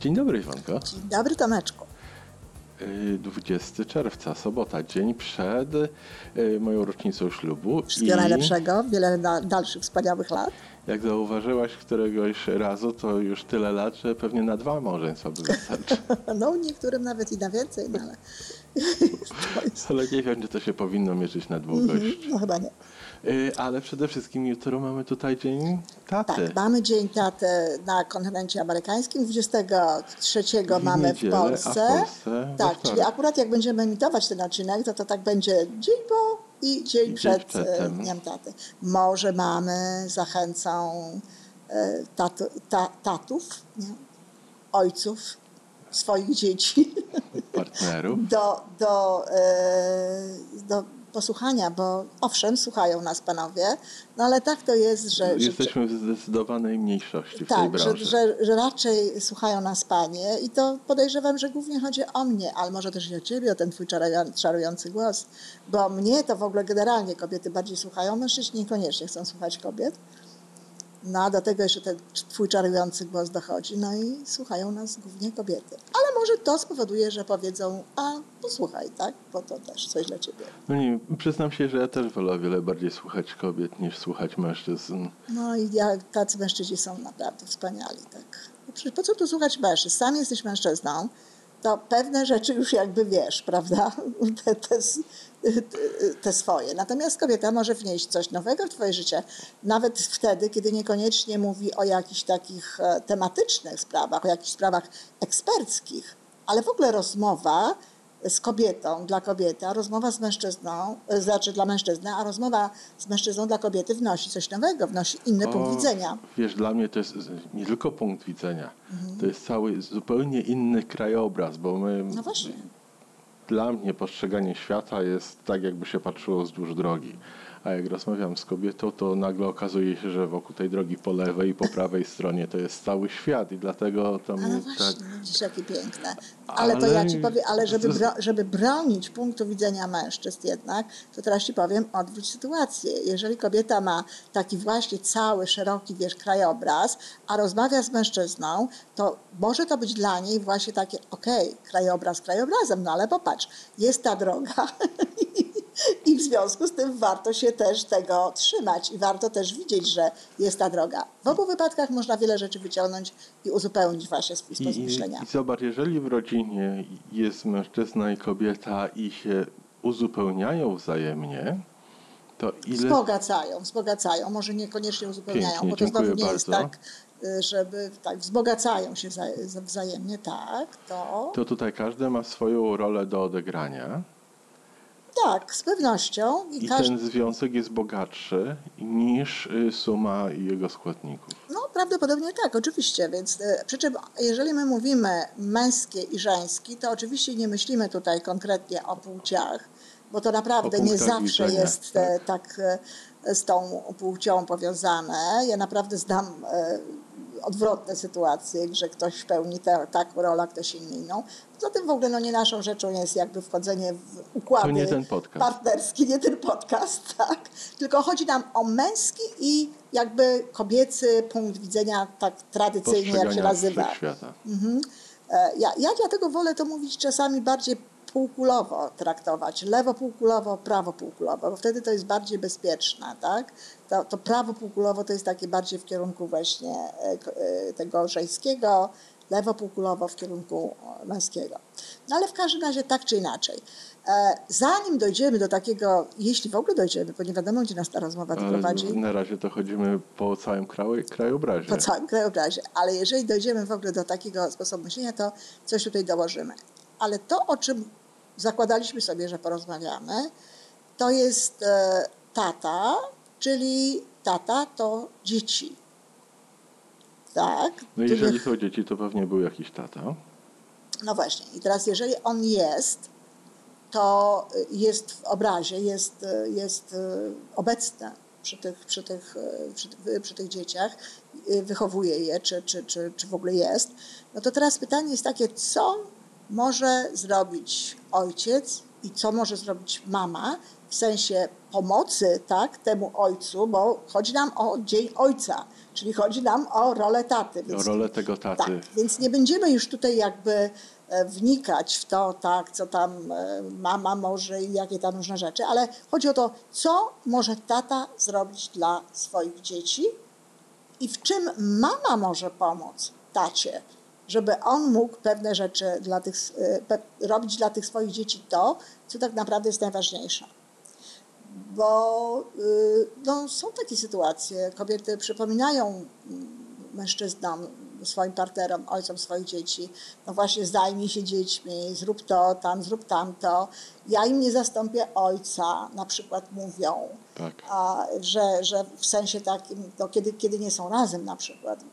Dzień dobry, Iwanko. Dzień dobry, Tomeczku. 20 czerwca, sobota, dzień przed moją rocznicą ślubu. Wszystkiego najlepszego, wiele dalszych wspaniałych lat. Jak zauważyłaś któregoś razu, to już tyle lat, że pewnie na 2 małżeństwa by wystarczy. No, niektórym nawet i na więcej, no ale... Ale nie wiem, czy to się powinno mierzyć na długość. No chyba nie. Ale przede wszystkim jutro mamy tutaj Dzień Taty. Tak, mamy Dzień Taty na kontynencie amerykańskim. 23 mamy w Polsce. A w Polsce tak, czyli akurat jak będziemy emitować ten odcinek, to tak będzie dzień po i dzień przed Dniem Taty. Może mamy zachęcą tatów, ojców swoich dzieci. Partnerów. Do posłuchania, bo owszem, słuchają nas panowie, no ale tak to jest, że... Jesteśmy w zdecydowanej mniejszości w tej branży. Że raczej słuchają nas panie i to podejrzewam, że głównie chodzi o mnie, ale może też i o ciebie, o ten twój czarujący głos, bo mnie to w ogóle generalnie kobiety bardziej słuchają, mężczyźni niekoniecznie chcą słuchać kobiet. No a do tego jeszcze ten twój czarujący głos dochodzi, no i słuchają nas głównie kobiety. Ale może to spowoduje, że powiedzą, a posłuchaj, tak? Bo to też coś dla ciebie. No nie, przyznam się, że ja też wolę o wiele bardziej słuchać kobiet niż słuchać mężczyzn. No i tacy mężczyźni są naprawdę wspaniali, tak? Przecież po co tu słuchać mężczyzn? Sam jesteś mężczyzną, to pewne rzeczy już jakby wiesz, prawda? Te swoje. Natomiast kobieta może wnieść coś nowego w twoje życie, nawet wtedy, kiedy niekoniecznie mówi o jakichś takich tematycznych sprawach, o jakichś sprawach eksperckich, ale w ogóle rozmowa z kobietą dla kobiety, a rozmowa z mężczyzną, znaczy dla mężczyzny, a rozmowa z mężczyzną dla kobiety wnosi coś nowego, wnosi inny punkt widzenia. Wiesz, dla mnie to jest nie tylko punkt widzenia, to jest cały zupełnie inny krajobraz, bo my... No właśnie. Dla mnie postrzeganie świata jest tak, jakby się patrzyło wzdłuż drogi. A jak rozmawiam z kobietą, to nagle okazuje się, że wokół tej drogi po lewej i po prawej stronie to jest cały świat i dlatego to mnie no właśnie, tak... Widzisz, jakie piękne. Ale to ja ci powiem, ale żeby bronić punktu widzenia mężczyzn jednak, to teraz ci powiem, odwróć sytuację. Jeżeli kobieta ma taki właśnie cały, szeroki, wiesz, krajobraz, a rozmawia z mężczyzną, to może to być dla niej właśnie takie, krajobraz krajobrazem, no ale popatrz, jest ta droga... I w związku z tym warto się też tego trzymać i warto też widzieć, że jest ta droga. W obu wypadkach można wiele rzeczy wyciągnąć i uzupełnić właśnie swój sposób myślenia. I zobacz, jeżeli w rodzinie jest mężczyzna i kobieta i się uzupełniają wzajemnie, to ile... Wzbogacają, może niekoniecznie uzupełniają, pięknie, bo to znowu nie jest tak... żeby tak wzbogacają się wzajemnie, tak, to tutaj każdy ma swoją rolę do odegrania. Tak, z pewnością. Ten związek jest bogatszy niż suma jego składników. No prawdopodobnie tak, oczywiście. Więc, przy czym jeżeli my mówimy męskie i żeński, to oczywiście nie myślimy tutaj konkretnie o płciach, bo to naprawdę nie zawsze jest tak z tą płcią powiązane. Ja naprawdę znam... odwrotne sytuacje, że ktoś pełni taką rolę, ktoś inną. Poza tym w ogóle nie naszą rzeczą jest jakby wchodzenie w układy partnerski, nie ten podcast, tak? Tylko chodzi nam o męski i jakby kobiecy punkt widzenia tak tradycyjnie, jak się nazywa. Mhm. Ja dlatego wolę to mówić czasami bardziej półkulowo traktować, lewopółkulowo, prawopółkulowo, bo wtedy to jest bardziej bezpieczne, tak? To prawopółkulowo to jest takie bardziej w kierunku właśnie tego żeńskiego, lewopółkulowo w kierunku męskiego. No ale w każdym razie tak czy inaczej. Zanim dojdziemy do takiego, jeśli w ogóle dojdziemy, bo nie wiadomo, gdzie nas ta rozmowa doprowadzi. Na razie to chodzimy po całym krajobrazie. Po całym krajobrazie, ale jeżeli dojdziemy w ogóle do takiego sposobu myślenia, to coś tutaj dołożymy. Ale to, o czym zakładaliśmy sobie, że porozmawiamy, to jest tata, czyli tata to dzieci. Tak? No jeżeli są dzieci, to pewnie był jakiś tata. No właśnie. I teraz jeżeli on jest, to jest w obrazie, jest obecny przy tych dzieciach, wychowuje je, czy w ogóle jest. No to teraz pytanie jest takie, co może zrobić ojciec i co może zrobić mama w sensie pomocy, tak, temu ojcu, bo chodzi nam o Dzień Ojca, czyli chodzi nam o rolę taty. Więc, o rolę tego taty. Tak, więc nie będziemy już tutaj jakby wnikać w to, tak, co tam mama może i jakie tam różne rzeczy, ale chodzi o to, co może tata zrobić dla swoich dzieci i w czym mama może pomóc tacie, żeby on mógł pewne rzeczy dla tych, robić dla tych swoich dzieci to, co tak naprawdę jest najważniejsze. Bo no, są takie sytuacje, kobiety przypominają mężczyznom, swoim partnerom, ojcom swoich dzieci, no właśnie zajmij się dziećmi, zrób to, tam, zrób tamto. Ja im nie zastąpię ojca, na przykład mówią, tak. Że w sensie takim, no, kiedy nie są razem na przykład,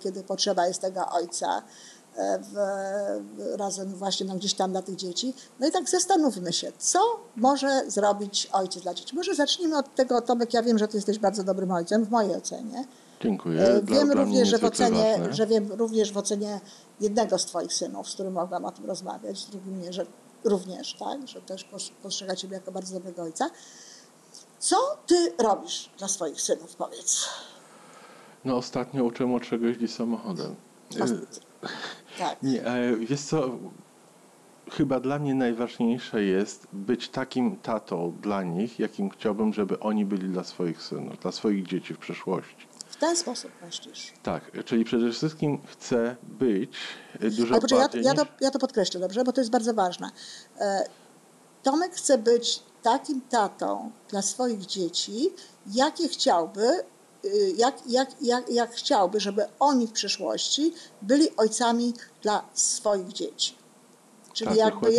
kiedy potrzeba jest tego ojca razem właśnie no, gdzieś tam dla tych dzieci. No i tak zastanówmy się, co może zrobić ojciec dla dzieci. Może zacznijmy od tego, Tomek, ja wiem, że ty jesteś bardzo dobrym ojcem, w mojej ocenie. Dziękuję. Wiem również w ocenie jednego z twoich synów, z którym mogłam o tym rozmawiać, z drugim nie, że również, tak, że też postrzega ciebie jako bardzo dobrego ojca. Co ty robisz dla swoich synów, powiedz? No ostatnio uczę młodszego jeździć samochodem. Tak. Nie, wiesz co, chyba dla mnie najważniejsze jest być takim tatą dla nich, jakim chciałbym, żeby oni byli dla swoich synów, dla swoich dzieci w przyszłości. W ten sposób myślisz. Tak, czyli przede wszystkim chcę być dużo bardziej... Ja to podkreślę, dobrze? Bo to jest bardzo ważne. Tomek chce być takim tatą dla swoich dzieci, jak chciałby, żeby oni w przyszłości byli ojcami dla swoich dzieci. Czyli tak, jakby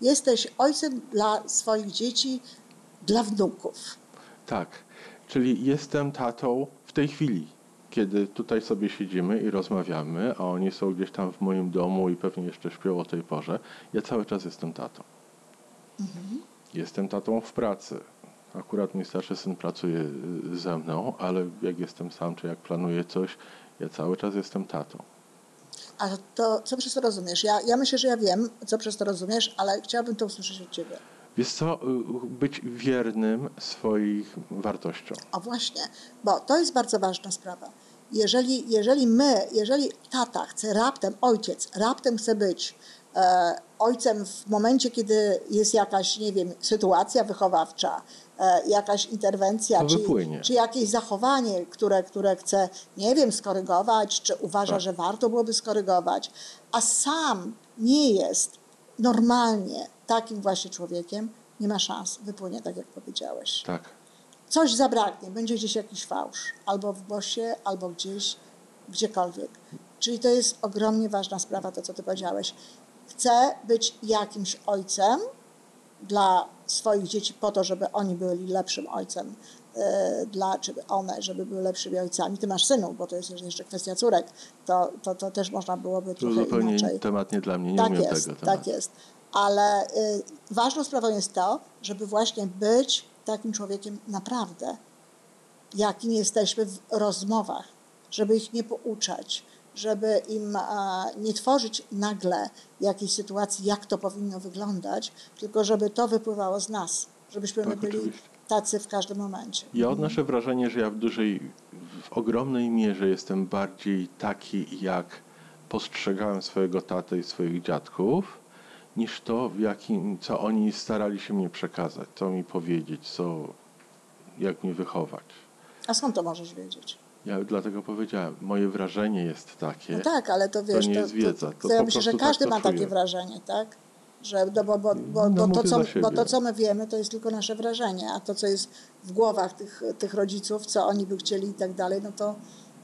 jesteś ojcem dla swoich dzieci, dla wnuków. Tak, czyli jestem tatą w tej chwili, kiedy tutaj sobie siedzimy i rozmawiamy, a oni są gdzieś tam w moim domu i pewnie jeszcze śpią o tej porze, ja cały czas jestem tatą. Mhm. Jestem tatą w pracy. Akurat mój starszy syn pracuje ze mną, ale jak jestem sam, czy jak planuję coś, ja cały czas jestem tatą. A to co przez to rozumiesz? Ja myślę, że ja wiem, co przez to rozumiesz, ale chciałabym to usłyszeć od ciebie. Wiesz co, być wiernym swoich wartościom. O właśnie, bo to jest bardzo ważna sprawa. Jeżeli tata chce raptem, ojciec raptem chce być ojcem w momencie, kiedy jest jakaś, nie wiem, sytuacja wychowawcza, jakaś interwencja, czy jakieś zachowanie, które chce, nie wiem, skorygować, czy uważa, tak, że warto byłoby skorygować, a sam nie jest normalnie takim właśnie człowiekiem, nie ma szans, wypłynie, tak jak powiedziałeś. Tak. Coś zabraknie, będzie gdzieś jakiś fałsz, albo w BOŚ-ie, albo gdzieś, gdziekolwiek. Czyli to jest ogromnie ważna sprawa, to co ty powiedziałeś. Chcę być jakimś ojcem dla swoich dzieci po to, żeby oni byli lepszym ojcem, żeby były lepszymi ojcami. Ty masz synów, bo to jest jeszcze kwestia córek. To też można byłoby trochę inaczej. To zupełnie temat nie dla mnie, nie umiem tego tematu. Tak jest. Ale ważną sprawą jest to, żeby właśnie być takim człowiekiem naprawdę, jakim jesteśmy w rozmowach, żeby ich nie pouczać, żeby im nie tworzyć nagle jakiejś sytuacji, jak to powinno wyglądać, tylko żeby to wypływało z nas, żebyśmy tak, byli oczywiście tacy w każdym momencie. Ja odnoszę wrażenie, że ja w ogromnej mierze jestem bardziej taki, jak postrzegałem swojego tatę i swoich dziadków, niż to, co oni starali się mnie przekazać, co mi powiedzieć, jak mnie wychować. A skąd to możesz wiedzieć? Ja dlatego powiedziałem, moje wrażenie jest takie. No tak, ale to wiesz, to nie jest wiedza. Ja myślę, że każdy ma takie wrażenie, tak? Bo to, co my wiemy, to jest tylko nasze wrażenie, a to, co jest w głowach tych rodziców, co oni by chcieli i tak dalej, no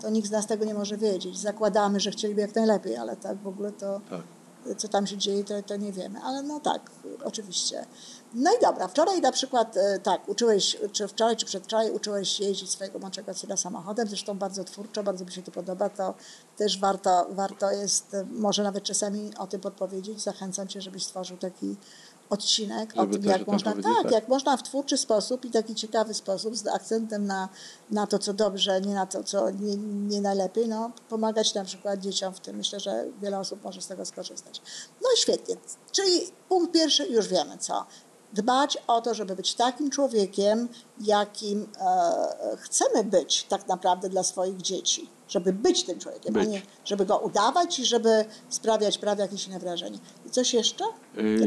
to nikt z nas tego nie może wiedzieć. Zakładamy, że chcieliby jak najlepiej, ale tak w ogóle to... Tak. Co tam się dzieje, to nie wiemy, ale no tak, oczywiście. No i dobra, wczoraj na przykład, tak, uczyłeś, czy wczoraj, czy przedwczoraj uczyłeś jeździć swojego młodszego syna samochodem, zresztą bardzo twórczo, bardzo mi się to podoba, to też warto jest, może nawet czasami o tym podpowiedzieć. Zachęcam cię, żebyś stworzył taki odcinek o tym, jak można w twórczy sposób i taki ciekawy sposób, z akcentem na to, co dobrze, nie na to, co nie najlepiej, no, pomagać na przykład dzieciom w tym. Myślę, że wiele osób może z tego skorzystać. No i świetnie. Czyli punkt pierwszy, już wiemy co. Dbać o to, żeby być takim człowiekiem, jakim chcemy być tak naprawdę dla swoich dzieci. Żeby być tym człowiekiem, a nie żeby go udawać i żeby sprawiać jakieś inne wrażenie. I coś jeszcze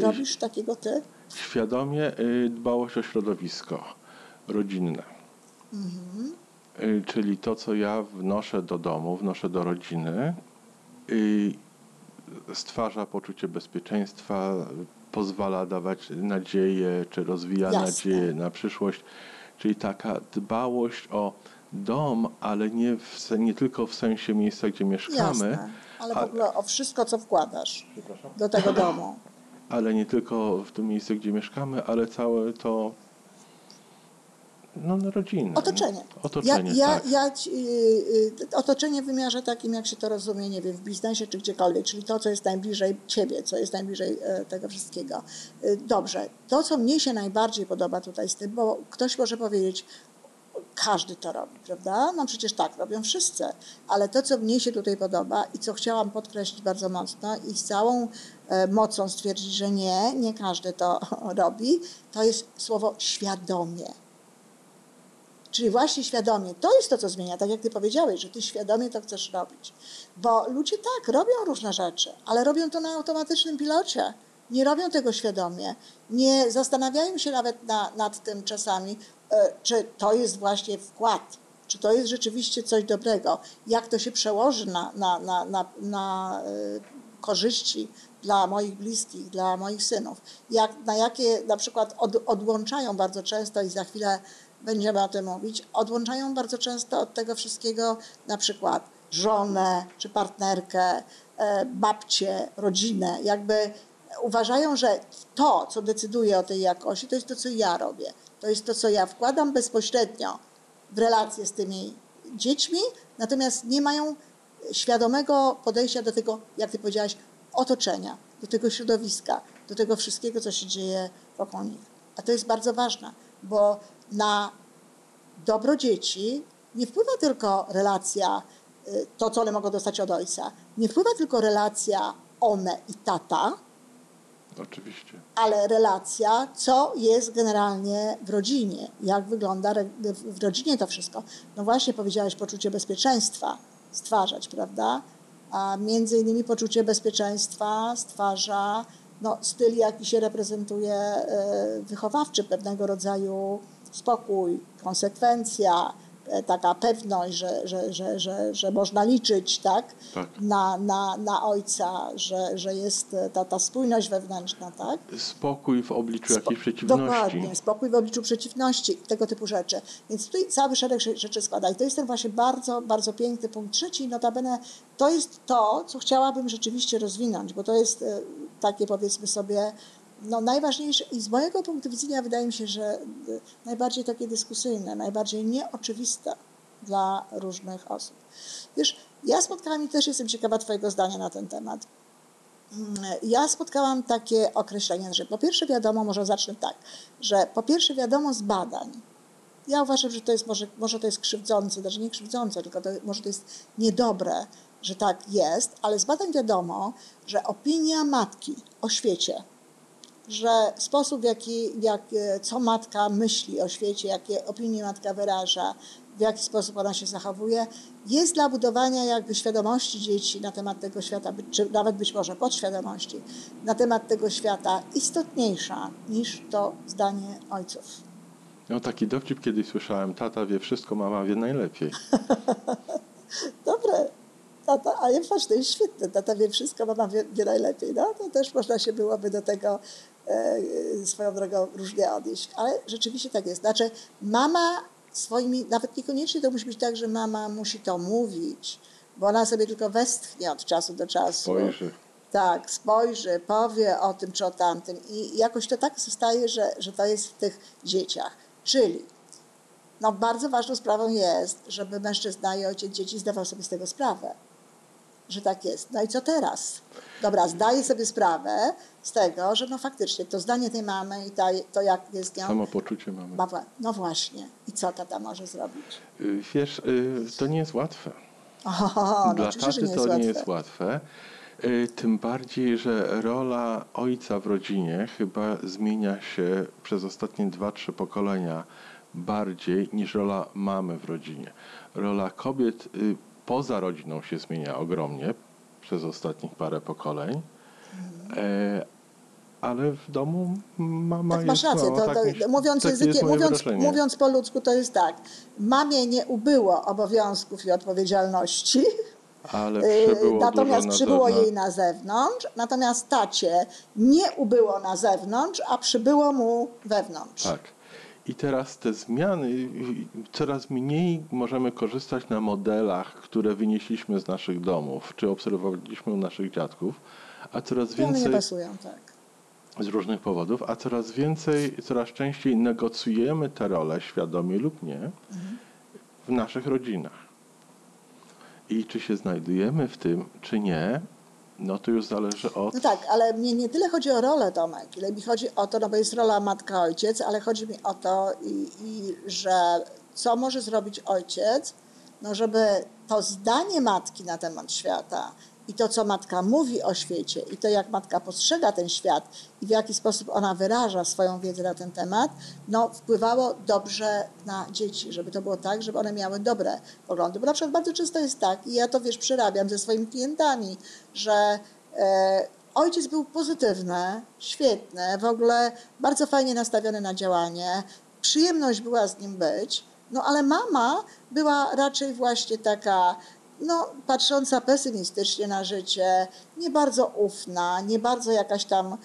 robisz takiego ty? Świadomie dbałość o środowisko rodzinne. Mhm. Czyli to, co ja wnoszę do domu, wnoszę do rodziny, stwarza poczucie bezpieczeństwa, pozwala dawać nadzieję, czy rozwija nadzieję na przyszłość. Czyli taka dbałość o dom, ale nie tylko w sensie miejsca, gdzie mieszkamy. Jasne, ale w ogóle o wszystko, co wkładasz do tego domu. Ale nie tylko w tym miejscu, gdzie mieszkamy, ale całe to rodzinę. Otoczenie. Otoczenie, otoczenie w wymiarze takim, jak się to rozumie, nie wiem, w biznesie czy gdziekolwiek, czyli to, co jest najbliżej ciebie, co jest najbliżej tego wszystkiego. Dobrze, to, co mnie się najbardziej podoba tutaj z tym, bo ktoś może powiedzieć, każdy to robi, prawda? No przecież tak robią wszyscy, ale to, co mnie się tutaj podoba i co chciałam podkreślić bardzo mocno i z całą mocą stwierdzić, że nie każdy to robi, to jest słowo świadomie. Czyli właśnie świadomie. To jest to, co zmienia. Tak jak ty powiedziałeś, że ty świadomie to chcesz robić. Bo ludzie tak, robią różne rzeczy, ale robią to na automatycznym pilocie. Nie robią tego świadomie. Nie zastanawiają się nawet nad tym czasami, czy to jest właśnie wkład, czy to jest rzeczywiście coś dobrego, jak to się przełoży na korzyści dla moich bliskich, dla moich synów. Na jakie na przykład odłączają bardzo często i za chwilę będziemy o tym mówić, odłączają bardzo często od tego wszystkiego na przykład żonę czy partnerkę, babcię, rodzinę. Jakby uważają, że to, co decyduje o tej jakości, to jest to, co ja robię. To jest to, co ja wkładam bezpośrednio w relacje z tymi dziećmi, natomiast nie mają świadomego podejścia do tego, jak ty powiedziałaś, otoczenia, do tego środowiska, do tego wszystkiego, co się dzieje wokół nich. A to jest bardzo ważne, bo na dobro dzieci nie wpływa tylko relacja, to co one mogą dostać od ojca, nie wpływa tylko relacja one i tata, oczywiście. Ale relacja, co jest generalnie w rodzinie, jak wygląda w rodzinie to wszystko. No właśnie powiedziałaś, poczucie bezpieczeństwa stwarzać, prawda? A między innymi poczucie bezpieczeństwa stwarza styl, jaki się reprezentuje wychowawczy, pewnego rodzaju spokój, konsekwencja, taka pewność, że można liczyć tak? Na ojca, że jest ta spójność wewnętrzna. Tak? Spokój w obliczu jakiejś przeciwności. Dokładnie, spokój w obliczu przeciwności, tego typu rzeczy. Więc tutaj cały szereg rzeczy składa. I to jest ten właśnie bardzo, bardzo piękny punkt trzeci. Notabene to jest to, co chciałabym rzeczywiście rozwinąć, bo to jest takie, powiedzmy sobie, najważniejsze i z mojego punktu widzenia wydaje mi się, że najbardziej takie dyskusyjne, najbardziej nieoczywiste dla różnych osób. Wiesz, ja spotkałam i też jestem ciekawa twojego zdania na ten temat. Ja spotkałam takie określenie, że po pierwsze wiadomo, może zacznę tak, że po pierwsze wiadomo z badań. Ja uważam, że to jest może to jest krzywdzące, znaczy nie krzywdzące, tylko może to jest niedobre, że tak jest, ale z badań wiadomo, że opinia matki o świecie, że sposób, co matka myśli o świecie, jakie opinie matka wyraża, w jaki sposób ona się zachowuje, jest dla budowania jakby świadomości dzieci na temat tego świata, czy nawet być może podświadomości, na temat tego świata istotniejsza niż to zdanie ojców. Taki dowcip kiedyś słyszałem, tata wie wszystko, mama wie najlepiej. Dobre. Ale patrz, to jest świetne. Tata wie wszystko, mama wie najlepiej. To też można się byłoby do tego swoją drogą różnie odnieść. Ale rzeczywiście tak jest. Znaczy mama swoimi, nawet niekoniecznie to musi być tak, że mama musi to mówić, bo ona sobie tylko westchnie od czasu do czasu. Spojrzy. Tak, spojrzy, powie o tym czy o tamtym. I jakoś to tak zostaje, że to jest w tych dzieciach. Czyli bardzo ważną sprawą jest, żeby mężczyzna i ojciec dzieci zdawał sobie z tego sprawę. że tak jest. No i co teraz? Dobra, zdaję sobie sprawę z tego, że no faktycznie to zdanie tej mamy i to jak jest nią... Samopoczucie mamy. No właśnie. I co tata może zrobić? Wiesz, to nie jest łatwe. Oho, dla taty to nie jest łatwe. Tym bardziej, że rola ojca w rodzinie chyba zmienia się przez ostatnie 2-3 pokolenia bardziej niż rola mamy w rodzinie. Rola kobiet poza rodziną się zmienia ogromnie przez ostatnich parę pokoleń, ale w domu mama tak, jest... Masz rację, mówiąc po ludzku to jest tak, mamie nie ubyło obowiązków i odpowiedzialności, ale przybyło natomiast przybyło jej na zewnątrz, natomiast tacie nie ubyło na zewnątrz, a przybyło mu wewnątrz. Tak. I teraz te zmiany, coraz mniej możemy korzystać na modelach, które wynieśliśmy z naszych domów, czy obserwowaliśmy u naszych dziadków, a coraz więcej... One nie pasują, tak. Z różnych powodów, a coraz więcej, coraz częściej negocjujemy te role, świadomie lub nie, w naszych rodzinach. I czy się znajdujemy w tym, czy nie, no to już zależy od... No tak, ale mnie nie tyle chodzi o rolę, Tomek, ile mi chodzi o to, no bo jest rola matka-ojciec, ale chodzi mi o to, że co może zrobić ojciec, no żeby to zdanie matki na temat świata i to, co matka mówi o świecie i to, jak matka postrzega ten świat i w jaki sposób ona wyraża swoją wiedzę na ten temat, no wpływało dobrze na dzieci, żeby to było tak, żeby one miały dobre poglądy. Bo na przykład bardzo często jest tak, i ja to, wiesz, przerabiam ze swoimi klientami, że ojciec był pozytywny, świetny, w ogóle bardzo fajnie nastawiony na działanie, przyjemność była z nim być, no ale mama była raczej właśnie taka... No, patrząca pesymistycznie na życie, nie bardzo ufna, nie bardzo jakaś tam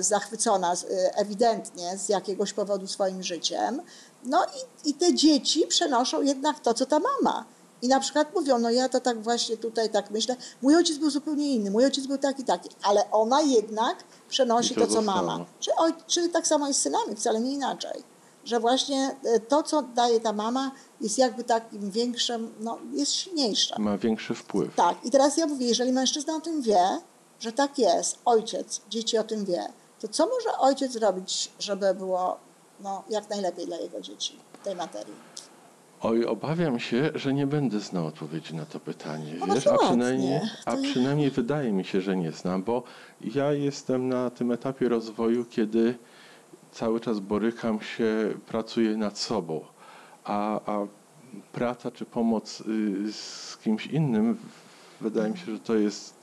zachwycona ewidentnie z jakiegoś powodu swoim życiem. No i te dzieci przenoszą jednak to, co ta mama. I na przykład mówią, no ja to tak właśnie tutaj tak myślę, mój ojciec był zupełnie inny, mój ojciec był taki, taki, ale ona jednak przenosi to, co mama. Czy tak samo jest z synami, wcale nie inaczej. Że właśnie to, co daje ta mama, jest jakby takim większym, no jest silniejsza. Ma większy wpływ. Tak. I teraz ja mówię, jeżeli mężczyzna o tym wie, że tak jest, ojciec, dzieci o tym wie, to co może ojciec zrobić, żeby było no, jak najlepiej dla jego dzieci w tej materii? Oj, obawiam się, że nie będę znał odpowiedzi na to pytanie. Wiesz, przynajmniej wydaje mi się, że nie znam, bo ja jestem na tym etapie rozwoju, kiedy cały czas borykam się, pracuję nad sobą, a praca czy pomoc z kimś innym, wydaje mi się, że to jest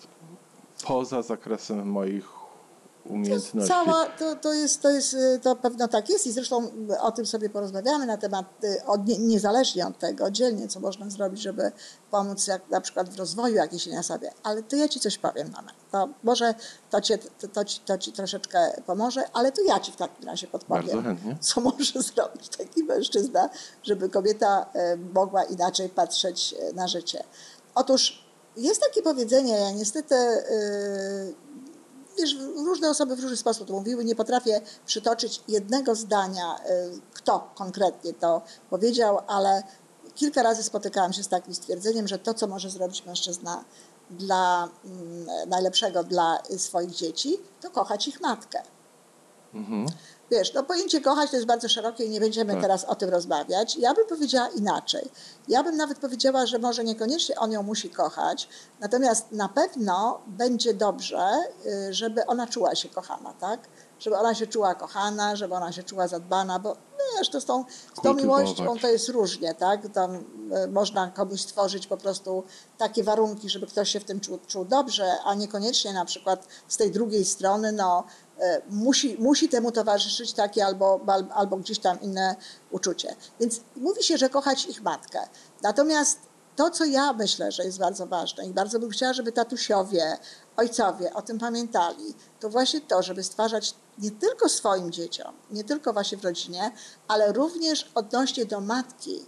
poza zakresem moich umiejętności. To pewno tak jest i zresztą o tym sobie porozmawiamy na temat, niezależnie od tego, oddzielnie, co można zrobić, żeby pomóc jak na przykład w rozwoju jakiejś sobie. Ale to ja ci coś powiem, mama. To może to ci troszeczkę pomoże, ale to ja ci w takim razie podpowiem. Bardzo chętnie. Co może zrobić taki mężczyzna, żeby kobieta mogła inaczej patrzeć na życie. Otóż jest takie powiedzenie, ja niestety... Wiesz, różne osoby w różny sposób to mówiły, nie potrafię przytoczyć jednego zdania, kto konkretnie to powiedział, ale kilka razy spotykałam się z takim stwierdzeniem, że to, co może zrobić mężczyzna najlepszego dla swoich dzieci, to kochać ich matkę. Mhm. Wiesz, no pojęcie kochać to jest bardzo szerokie i nie będziemy teraz o tym rozmawiać. Ja bym powiedziała inaczej. Ja bym nawet powiedziała, że może niekoniecznie on ją musi kochać, natomiast na pewno będzie dobrze, żeby ona czuła się kochana, tak? Żeby ona się czuła kochana, żeby ona się czuła zadbana, bo wiesz, to z tą miłością to jest różnie, tak? Tam można komuś stworzyć po prostu takie warunki, żeby ktoś się w tym czuł dobrze, a niekoniecznie na przykład z tej drugiej strony, no musi temu towarzyszyć takie albo gdzieś tam inne uczucie. Więc mówi się, że kochać ich matkę. Natomiast to, co ja myślę, że jest bardzo ważne i bardzo bym chciała, żeby tatusiowie, ojcowie o tym pamiętali, to właśnie to, żeby stwarzać nie tylko swoim dzieciom, nie tylko właśnie w rodzinie, ale również odnośnie do matki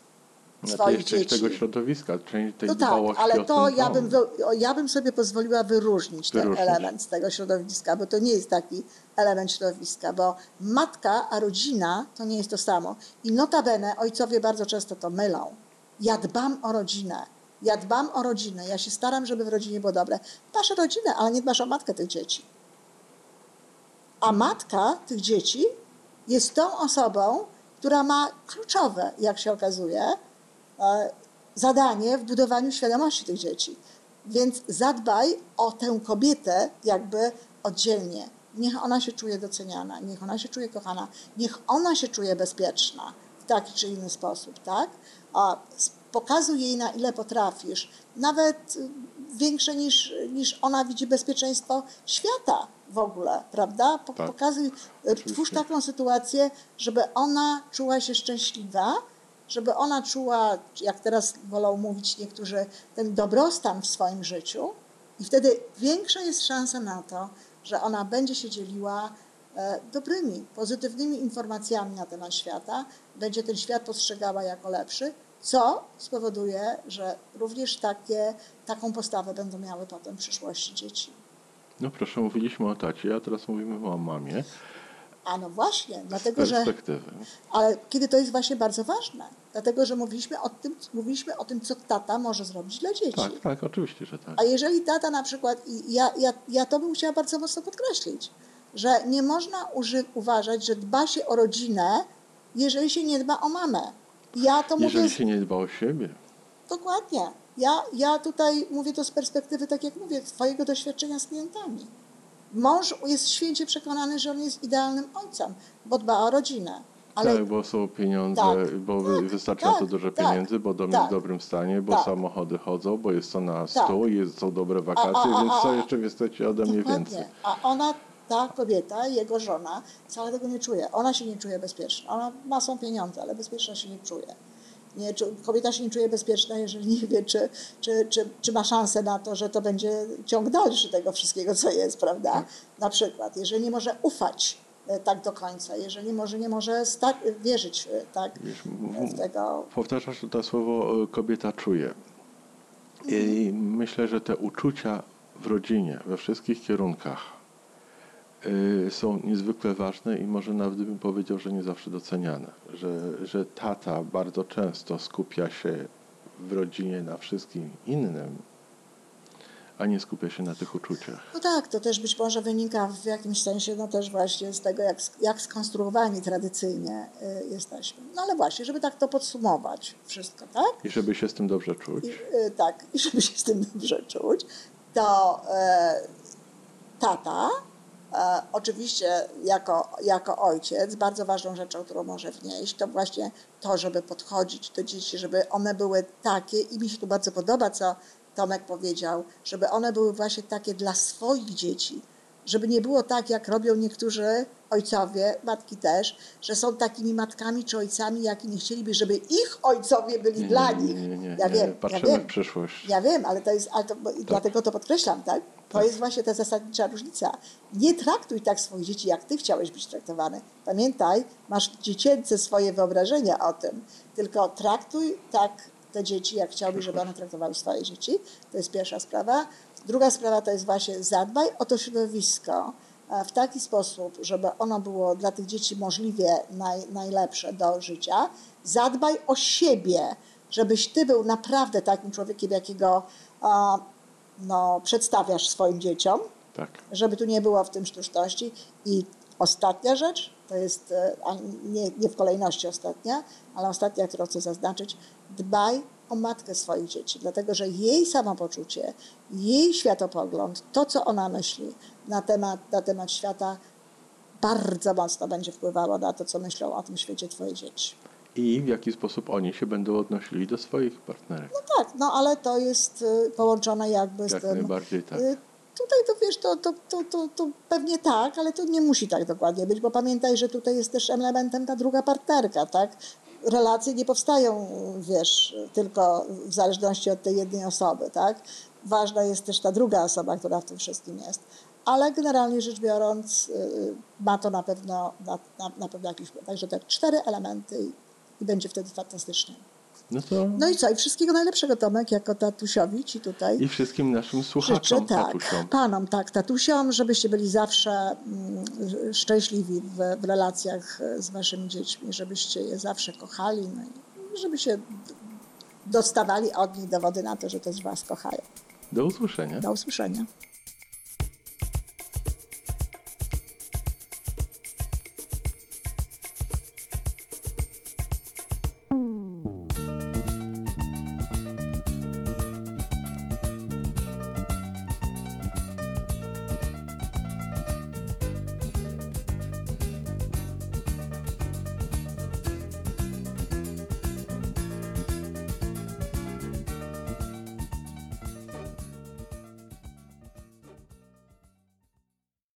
swoich dzieci. Część tego środowiska, część tej dbałości o ten dom. Ale to ja bym sobie pozwoliła wyróżnić ten element z tego środowiska, bo to nie jest taki element środowiska, bo matka, a rodzina to nie jest to samo. I notabene ojcowie bardzo często to mylą. Ja dbam o rodzinę. Ja dbam o rodzinę, ja się staram, żeby w rodzinie było dobre. Dbasz o rodzinę, ale nie dbasz o matkę tych dzieci. A matka tych dzieci jest tą osobą, która ma kluczowe, jak się okazuje, zadanie w budowaniu świadomości tych dzieci. Więc zadbaj o tę kobietę jakby oddzielnie. Niech ona się czuje doceniana, niech ona się czuje kochana, niech ona się czuje bezpieczna w taki czy inny sposób, tak? A pokazuj jej, na ile potrafisz, nawet większe niż ona widzi bezpieczeństwo świata w ogóle, prawda? Pokazuj, twórz taką sytuację, żeby ona czuła się szczęśliwa, żeby ona czuła, jak teraz wolą mówić niektórzy, ten dobrostan w swoim życiu i wtedy większa jest szansa na to, że ona będzie się dzieliła dobrymi, pozytywnymi informacjami na temat świata, będzie ten świat postrzegała jako lepszy, co spowoduje, że również taką postawę będą miały potem w przyszłości dzieci. No proszę, mówiliśmy o tacie, a teraz mówimy o mamie. A no właśnie, dlatego że... Ale kiedy to jest właśnie bardzo ważne, dlatego że mówiliśmy o tym, co tata może zrobić dla dzieci. Tak, tak, oczywiście, że tak. A jeżeli tata na przykład, i ja to bym chciała bardzo mocno podkreślić, że nie można uważać, że dba się o rodzinę, jeżeli się nie dba o mamę. Ja to jeżeli mówię, się nie dba o siebie. Dokładnie. Ja tutaj mówię to z perspektywy, tak jak mówię, twojego doświadczenia z klientami. Mąż jest święcie przekonany, że on jest idealnym ojcem, bo dba o rodzinę. Ale... Tak, bo są pieniądze, tak, bo tak, wystarczająco tak, dużo pieniędzy, bo dom jest w dobrym stanie, bo samochody chodzą, bo jest to na stół, są dobre wakacje, więc co jeszcze wy chcecie ode mnie więcej? A ona, ta kobieta, jego żona, wcale tego nie czuje. Ona się nie czuje bezpieczna. Ona ma są pieniądze, ale bezpieczna się nie czuje. Kobieta się nie czuje bezpieczna, jeżeli nie wie, czy ma szansę na to, że to będzie ciąg dalszy tego wszystkiego, co jest, prawda? Na przykład, jeżeli nie może ufać tak do końca, jeżeli nie może wierzyć tak w tego. Powtarzasz to słowo kobieta czuje. I myślę, że te uczucia w rodzinie, we wszystkich kierunkach są niezwykle ważne i może nawet bym powiedział, że nie zawsze doceniane. Że tata bardzo często skupia się w rodzinie na wszystkim innym, a nie skupia się na tych uczuciach. No tak, to też być może wynika w jakimś sensie też właśnie z tego, jak skonstruowani tradycyjnie jesteśmy. No ale właśnie, żeby tak to podsumować wszystko, tak? I żeby się z tym dobrze czuć. I żeby się z tym dobrze czuć, to tata oczywiście jako ojciec bardzo ważną rzeczą, którą może wnieść, to właśnie to, żeby podchodzić do dzieci, żeby one były takie, i mi się tu bardzo podoba, co Tomek powiedział, żeby one były właśnie takie dla swoich dzieci, żeby nie było tak, jak robią niektórzy ojcowie, matki też, że są takimi matkami czy ojcami, jakimi chcieliby, żeby ich ojcowie byli dla nich. Patrzymy w przyszłość. Ja wiem, dlatego to podkreślam, tak? To jest właśnie ta zasadnicza różnica. Nie traktuj tak swoich dzieci, jak ty chciałeś być traktowany. Pamiętaj, masz dziecięce swoje wyobrażenia o tym, tylko traktuj tak te dzieci, jak chciałbyś, żeby one traktowały swoje dzieci. To jest pierwsza sprawa. Druga sprawa to jest właśnie zadbaj o to środowisko w taki sposób, żeby ono było dla tych dzieci możliwie najlepsze do życia. Zadbaj o siebie, żebyś ty był naprawdę takim człowiekiem, jakiego przedstawiasz swoim dzieciom, żeby tu nie było w tym sztuczności. I ostatnia rzecz, to jest nie w kolejności ostatnia, ale ostatnia, którą chcę zaznaczyć, dbaj o matkę swoich dzieci, dlatego że jej samopoczucie, jej światopogląd, to co ona myśli na temat świata bardzo mocno będzie wpływało na to, co myślą o tym świecie twoje dzieci. I w jaki sposób oni się będą odnosili do swoich partnerek. No tak, ale to jest połączone jakby z tym... Jak najbardziej tak. Tutaj to wiesz, to pewnie tak, ale to nie musi tak dokładnie być, bo pamiętaj, że tutaj jest też elementem ta druga partnerka, tak? Relacje nie powstają, wiesz, tylko w zależności od tej jednej osoby, tak? Ważna jest też ta druga osoba, która w tym wszystkim jest. Ale generalnie rzecz biorąc ma to na pewno jakiś wpływ. Także te 4 elementy i będzie wtedy fantastycznie. No i co? I wszystkiego najlepszego, Tomek, jako tatusiowi ci tutaj. I wszystkim naszym słuchaczom, życzę, tatusiom. Panom, tatusiom, żebyście byli zawsze szczęśliwi w relacjach z waszymi dziećmi, żebyście je zawsze kochali, no i żeby się dostawali od nich dowody na to, że też was kochają. Do usłyszenia. Do usłyszenia.